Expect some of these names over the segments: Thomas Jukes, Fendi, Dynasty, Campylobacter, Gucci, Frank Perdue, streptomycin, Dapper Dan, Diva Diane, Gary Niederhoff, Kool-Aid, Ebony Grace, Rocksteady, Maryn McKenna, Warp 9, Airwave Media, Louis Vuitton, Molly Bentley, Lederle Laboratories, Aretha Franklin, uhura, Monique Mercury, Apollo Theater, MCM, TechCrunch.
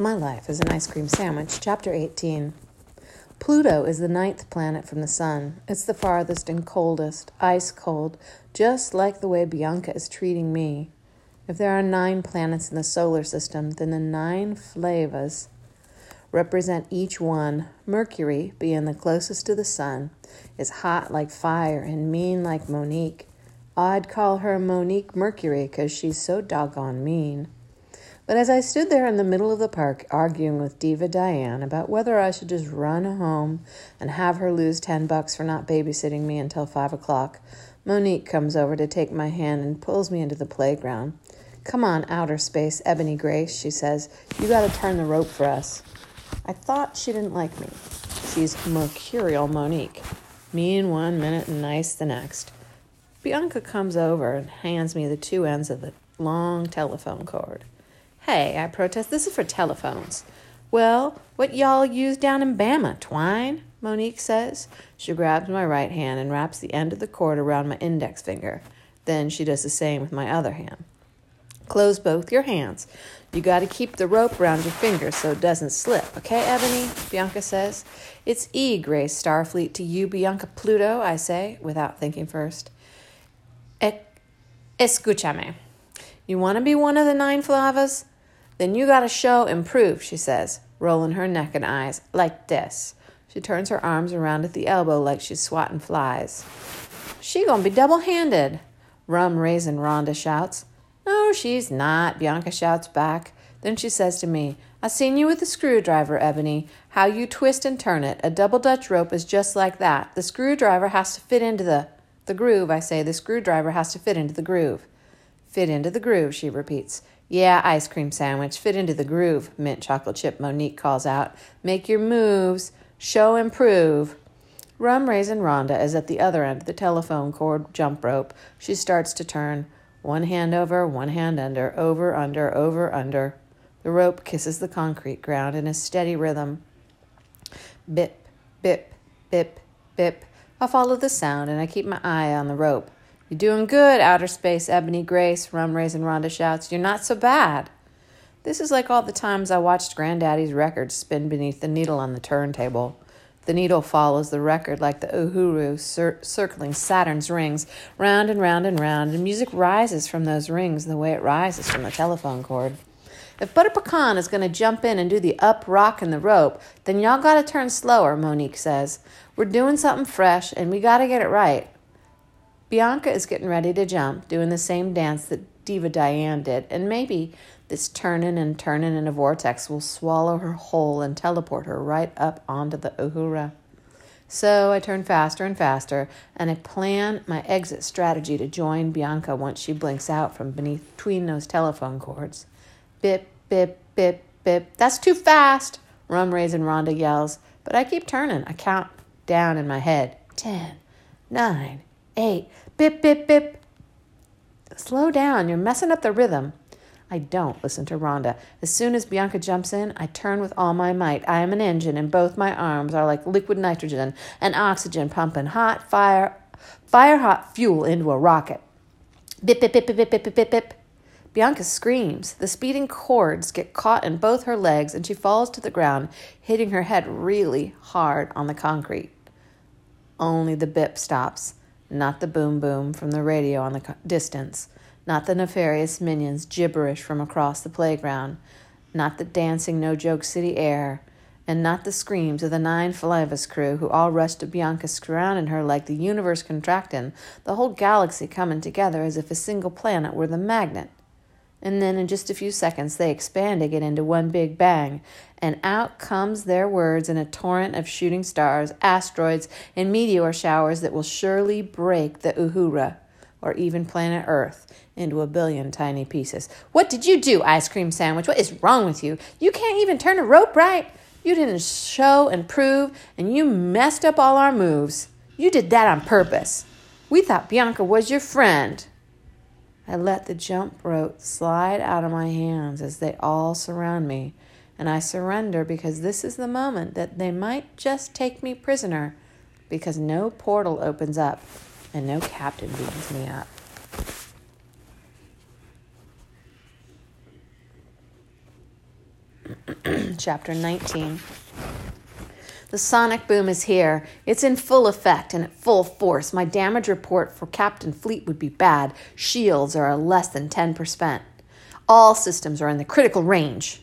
My Life as an Ice Cream Sandwich, Chapter 18. Pluto is the 9th planet from the sun. It's the farthest and coldest, ice cold, just like the way Bianca is treating me. If there are 9 planets in the solar system, then the 9 flavas represent each one. Mercury, being the closest to the sun, is hot like fire and mean like Monique. I'd call her Monique Mercury because she's so doggone mean. But as I stood there in the middle of the park arguing with Diva Diane about whether I should just run home and have her lose $10 for not babysitting me until 5 o'clock, Monique comes over to take my hand and pulls me into the playground. "Come on, outer space, Ebony Grace," she says. "You gotta turn the rope for us." I thought she didn't like me. She's mercurial Monique. Mean one minute and nice the next. Bianca comes over and hands me the two ends of the long telephone cord. "Hey," I protest, "this is for telephones." "Well, what y'all use down in Bama, twine?" Monique says. She grabs my right hand and wraps the end of the cord around my index finger. Then she does the same with my other hand. "Close both your hands. You got to keep the rope around your finger so it doesn't slip. Okay, Ebony?" Bianca says. "It's E, Grace Starfleet, to you, Bianca Pluto," I say, without thinking first. Escúchame. "You want to be one of the 9 flavas? Then you gotta show and prove," she says, rolling her neck and eyes, "like this." She turns her arms around at the elbow like she's swatting flies. "She gonna be double-handed," rum-raisin Rhonda shouts. "No, she's not," Bianca shouts back. Then she says to me, "I seen you with the screwdriver, Ebony. How you twist and turn it. A double Dutch rope is just like that. The screwdriver has to fit into the groove," I say. "The screwdriver has to fit into the groove." "Fit into the groove," she repeats. "Yeah, ice cream sandwich, fit into the groove," mint chocolate chip Monique calls out. "Make your moves, show and prove." Rum Raisin Rhonda is at the other end of the telephone cord jump rope. She starts to turn. One hand over, one hand under, over, under, over, under. The rope kisses the concrete ground in a steady rhythm. Bip, bip, bip, bip. I follow the sound and I keep my eye on the rope. "You're doing good, outer space, Ebony Grace," Rum Raisin Rhonda shouts. "You're not so bad." This is like all the times I watched Granddaddy's record spin beneath the needle on the turntable. The needle follows the record like the uhuru circling Saturn's rings, round and round and round, and music rises from those rings the way it rises from the telephone cord. "If Butter Pecan is going to jump in and do the up rock and the rope, then y'all got to turn slower," Monique says. "We're doing something fresh, and we got to get it right." Bianca is getting ready to jump, doing the same dance that Diva Diane did, and maybe this turning and turning in a vortex will swallow her whole and teleport her right up onto the uhura. So I turn faster and faster, and I plan my exit strategy to join Bianca once she blinks out from between those telephone cords. Bip, bip, bip, bip. "That's too fast," Rum Raisin Rhonda yells, but I keep turning. I count down in my head. 10, 9, 8, bip, bip, bip. "Slow down, you're messing up the rhythm." I don't listen to Rhonda. As soon as Bianca jumps in, I turn with all my might. I am an engine, and both my arms are like liquid nitrogen and oxygen pumping hot fire hot fuel into a rocket. Bip, bip, bip, bip, bip, bip, bip, bip. Bianca screams. The speeding cords get caught in both her legs, and she falls to the ground, hitting her head really hard on the concrete. Only the bip stops. Not the boom-boom from the radio on the distance. Not the nefarious minions gibberish from across the playground. Not the dancing no-joke city air. And not the screams of the 9 Flavas crew who all rushed to Bianca surrounding her like the universe contracting, the whole galaxy coming together as if a single planet were the magnet. And then in just a few seconds they expand again into one big bang, and out comes their words in a torrent of shooting stars, asteroids, and meteor showers that will surely break the uhura, or even planet Earth, into a billion tiny pieces. "What did you do, ice cream sandwich? What is wrong with you? You can't even turn a rope right. You didn't show and prove, and you messed up all our moves. You did that on purpose. We thought Bianca was your friend." I let the jump rope slide out of my hands as they all surround me, and I surrender because this is the moment that they might just take me prisoner, because no portal opens up and no captain beams me up. chapter 19. The sonic boom is here. It's in full effect and at full force. My damage report for Captain Fleet would be bad. Shields are less than 10%. All systems are in the critical range.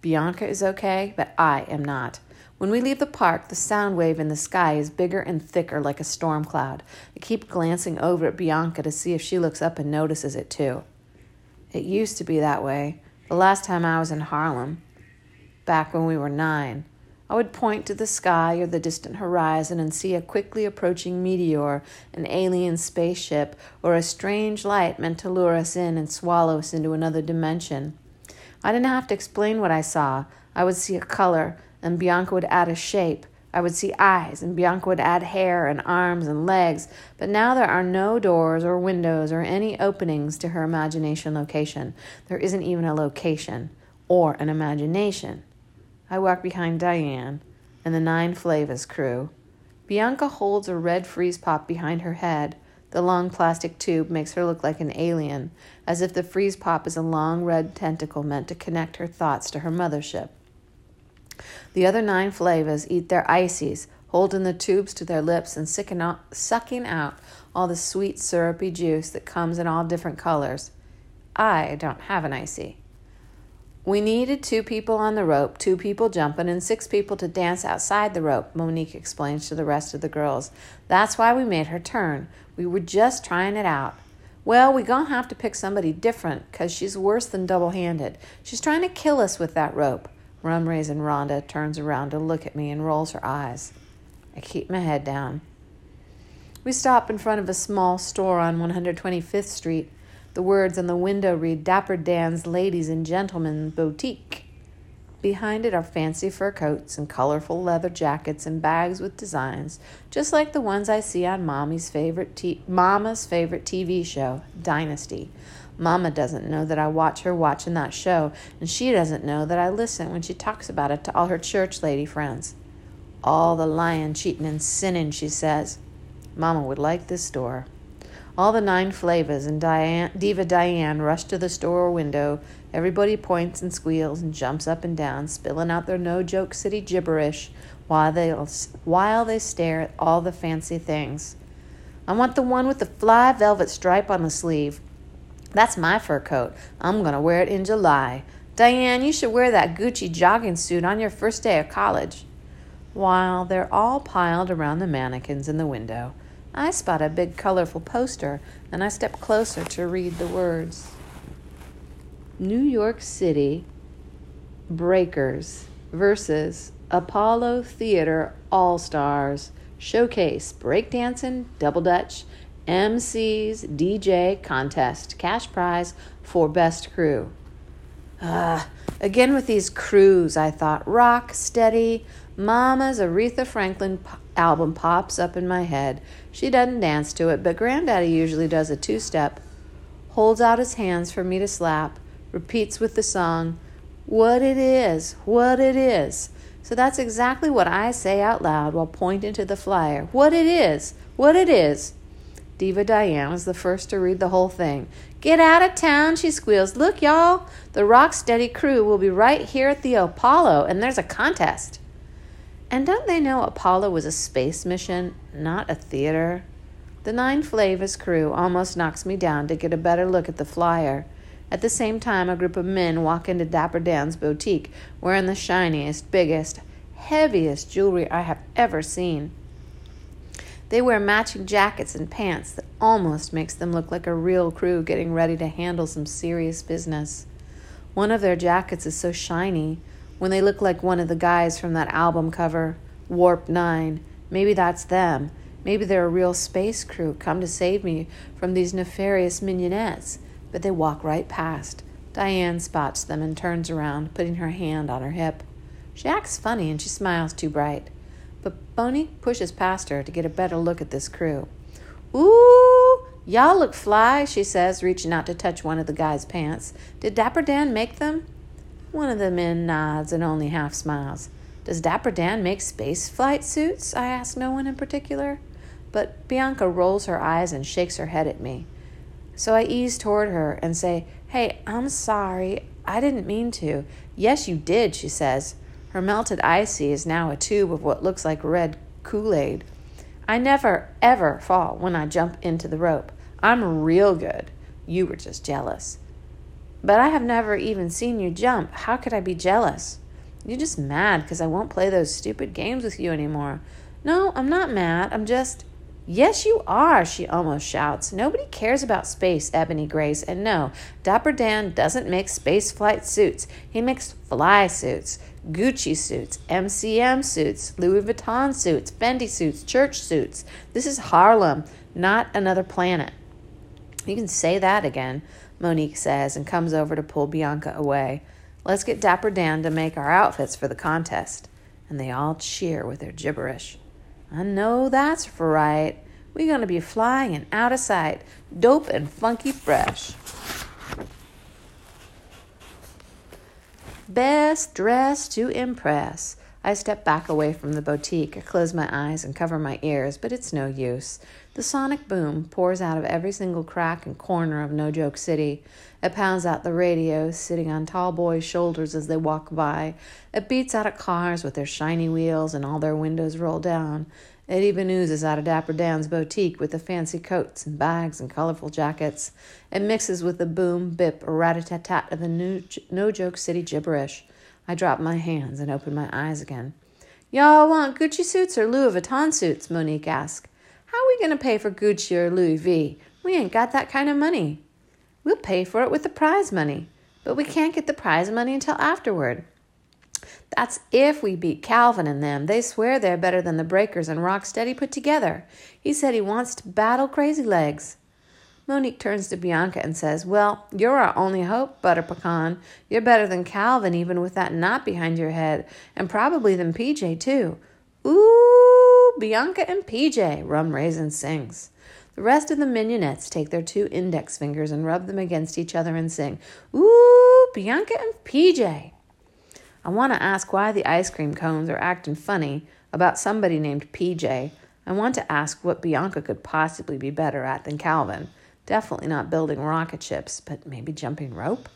Bianca is okay, but I am not. When we leave the park, the sound wave in the sky is bigger and thicker like a storm cloud. I keep glancing over at Bianca to see if she looks up and notices it too. It used to be that way. The last time I was in Harlem, back when we were 9, I would point to the sky or the distant horizon and see a quickly approaching meteor, an alien spaceship, or a strange light meant to lure us in and swallow us into another dimension. I didn't have to explain what I saw. I would see a color, and Bianca would add a shape. I would see eyes, and Bianca would add hair and arms and legs. But now there are no doors or windows or any openings to her imagination location. There isn't even a location or an imagination. I walk behind Diane and the 9 Flavas crew. Bianca holds a red freeze pop behind her head. The long plastic tube makes her look like an alien, as if the freeze pop is a long red tentacle meant to connect her thoughts to her mothership. The other 9 Flavas eat their ices, holding the tubes to their lips and sucking out all the sweet, syrupy juice that comes in all different colors. I don't have an icy. We needed 2 people on the rope, 2 people jumping, and 6 people to dance outside the rope, Monique explains to the rest of the girls. That's why we made her turn. We were just trying it out. Well, we're going to have to pick somebody different because she's worse than double-handed. She's trying to kill us with that rope. Rum Raisin Rhonda turns around to look at me and rolls her eyes. I keep my head down. We stop in front of a small store on 125th Street. The words on the window read Dapper Dan's Ladies and Gentlemen Boutique. Behind it are fancy fur coats and colorful leather jackets and bags with designs, just like the ones I see on Mama's favorite TV show, Dynasty. Mama doesn't know that I watch her watching that show, and she doesn't know that I listen when she talks about it to all her church lady friends. All the lying, cheating, and sinning, she says. Mama would like this store. All the 9 Flavas and Diva Diane rush to the store window. Everybody points and squeals and jumps up and down, spilling out their no-joke city gibberish while they stare at all the fancy things. I want the one with the fly velvet stripe on the sleeve. That's my fur coat. I'm going to wear it in July. Diane, you should wear that Gucci jogging suit on your first day of college. While they're all piled around the mannequins in the window, I spot a big colorful poster, and I step closer to read the words. New York City Breakers versus Apollo Theater All-Stars Showcase Breakdancing, Double Dutch, MC's DJ Contest. Cash prize for best crew. Again with these crews, I thought. Rocksteady. Mama's Aretha Franklin album pops up in my head. She doesn't dance to it, but Granddaddy usually does a 2-step, holds out his hands for me to slap, repeats with the song, "What it is, what it is." So that's exactly what I say out loud while pointing to the flyer. What it is, what it is. Diva Diane was the first to read the whole thing. Get out of town, she squeals. Look, y'all, the Rocksteady crew will be right here at the Apollo, and there's a contest. And don't they know Apollo was a space mission, not a theater? The 9 Flavas crew almost knocks me down to get a better look at the flyer. At the same time, a group of men walk into Dapper Dan's boutique, wearing the shiniest, biggest, heaviest jewelry I have ever seen. They wear matching jackets and pants that almost makes them look like a real crew getting ready to handle some serious business. One of their jackets is so shiny, when they look like one of the guys from that album cover, Warp 9. Maybe that's them. Maybe they're a real space crew come to save me from these nefarious mignonettes. But they walk right past. Diane spots them and turns around, putting her hand on her hip. She acts funny and she smiles too bright. But Bonnie pushes past her to get a better look at this crew. Ooh, y'all look fly, she says, reaching out to touch one of the guys' pants. Did Dapper Dan make them? One of the men nods and only half smiles. Does Dapper Dan make space flight suits? I ask no one in particular. But Bianca rolls her eyes and shakes her head at me. So I ease toward her and say, Hey, I'm sorry. I didn't mean to. Yes, you did, she says. Her melted icy is now a tube of what looks like red Kool-Aid. I never, ever fall when I jump into the rope. I'm real good. You were just jealous. But I have never even seen you jump. How could I be jealous? You're just mad because I won't play those stupid games with you anymore. No, I'm not mad. I'm just... Yes, you are, she almost shouts. Nobody cares about space, Ebony Grace. And no, Dapper Dan doesn't make space flight suits. He makes fly suits, Gucci suits, MCM suits, Louis Vuitton suits, Fendi suits, church suits. This is Harlem, not another planet. You can say that again, Monique says, and comes over to pull Bianca away. Let's get Dapper Dan to make our outfits for the contest. And they all cheer with their gibberish. I know that's right. We're going to be flying and out of sight. Dope and funky fresh. Best dressed to impress. I step back away from the boutique. I close my eyes and cover my ears, but it's no use. The sonic boom pours out of every single crack and corner of No Joke City. It pounds out the radios sitting on tall boys' shoulders as they walk by. It beats out at cars with their shiny wheels and all their windows rolled down. It even oozes out of Dapper Dan's boutique with the fancy coats and bags and colorful jackets. It mixes with the boom, bip, or rat-a-tat-tat of the No Joke City gibberish. I drop my hands and open my eyes again. Y'all want Gucci suits or Louis Vuitton suits? Monique asks. How are we going to pay for Gucci or Louis V? We ain't got that kind of money. We'll pay for it with the prize money, but we can't get the prize money until afterward. That's if we beat Calvin and them. They swear they're better than the Breakers and Rocksteady put together. He said he wants to battle Crazy Legs. Monique turns to Bianca and says, well, you're our only hope, Butter Pecan. You're better than Calvin, even with that knot behind your head, and probably than PJ, too. Ooh, Bianca and PJ, Rum Raisin sings. The rest of the mignonettes take their two index fingers and rub them against each other and sing, Ooh, Bianca and PJ. I want to ask why the ice cream cones are acting funny about somebody named PJ. I want to ask what Bianca could possibly be better at than Calvin. Definitely not building rocket ships, but maybe jumping rope.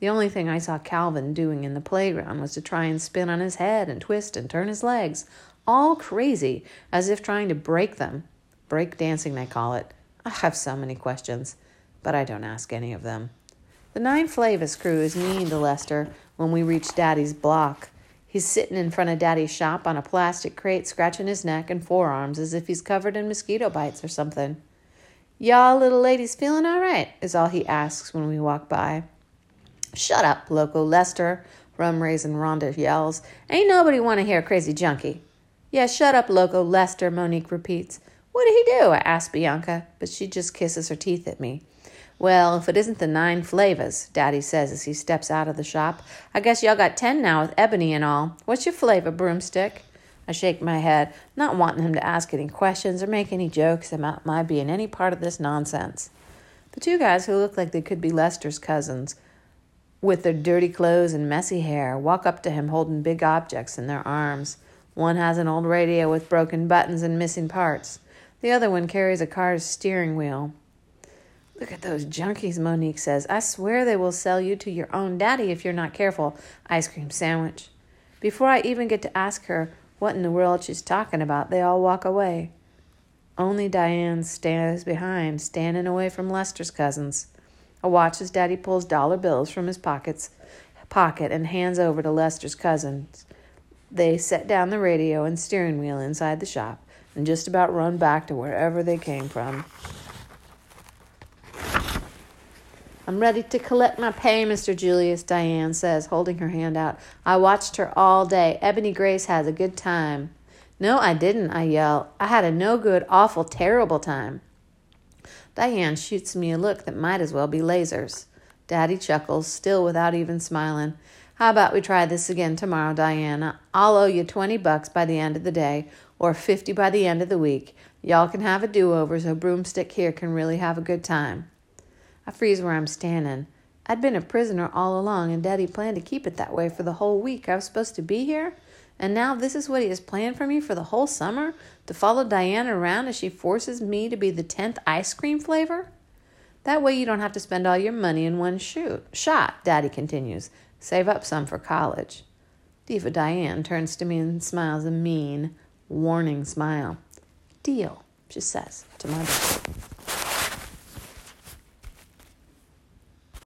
The only thing I saw Calvin doing in the playground was to try and spin on his head and twist and turn his legs, all crazy, as if trying to break them. Break dancing, they call it. I have so many questions, but I don't ask any of them. The Nine Flavis crew is mean to Lester when we reach Daddy's block. He's sitting in front of Daddy's shop on a plastic crate, scratching his neck and forearms as if he's covered in mosquito bites or something. Y'all little ladies feeling all right, is all he asks when we walk by. Shut up, Loco Lester, Rum Raisin Rhonda yells. Ain't nobody want to hear crazy junkie. Yeah, shut up, Loco Lester, Monique repeats. What did he do? I ask Bianca, but she just kisses her teeth at me. Well, if it isn't the Nine Flavors, Daddy says as he steps out of the shop. I guess y'all got 10 now with Ebony and all. What's your flavor, broomstick? I shake my head, not wanting him to ask any questions or make any jokes about my being any part of this nonsense. The two guys who look like they could be Lester's cousins, with their dirty clothes and messy hair, walk up to him holding big objects in their arms. One has an old radio with broken buttons and missing parts. The other one carries a car's steering wheel. Look at those junkies, Monique says. I swear they will sell you to your own daddy if you're not careful. Ice cream sandwich. Before I even get to ask her what in the world she's talking about, they all walk away. Only Diane stands behind, standing away from Lester's cousins. I watch as Daddy pulls dollar bills from his pocket and hands over to Lester's cousins. They set down the radio and steering wheel inside the shop and just about run back to wherever they came from. I'm ready to collect my pay, Mr. Julius, Diane says, holding her hand out. I watched her all day. Ebony Grace has a good time. No, I didn't, I yell. I had a no-good, awful, terrible time. Diane shoots me a look that might as well be lasers. Daddy chuckles, still without even smiling. How about we try this again tomorrow, Diana? I'll owe you $20 by the end of the day, or 50 by the end of the week. Y'all can have a do-over so Broomstick here can really have a good time. I freeze where I'm standing. I'd been a prisoner all along, and Daddy planned to keep it that way for the whole week. I was supposed to be here, and now this is what he has planned for me for the whole summer? To follow Diana around as she forces me to be the 10th ice cream flavor? That way you don't have to spend all your money in one shot, Daddy continues. Save up some for college. Diva Diane turns to me and smiles a mean, warning smile. Deal, she says to my brother.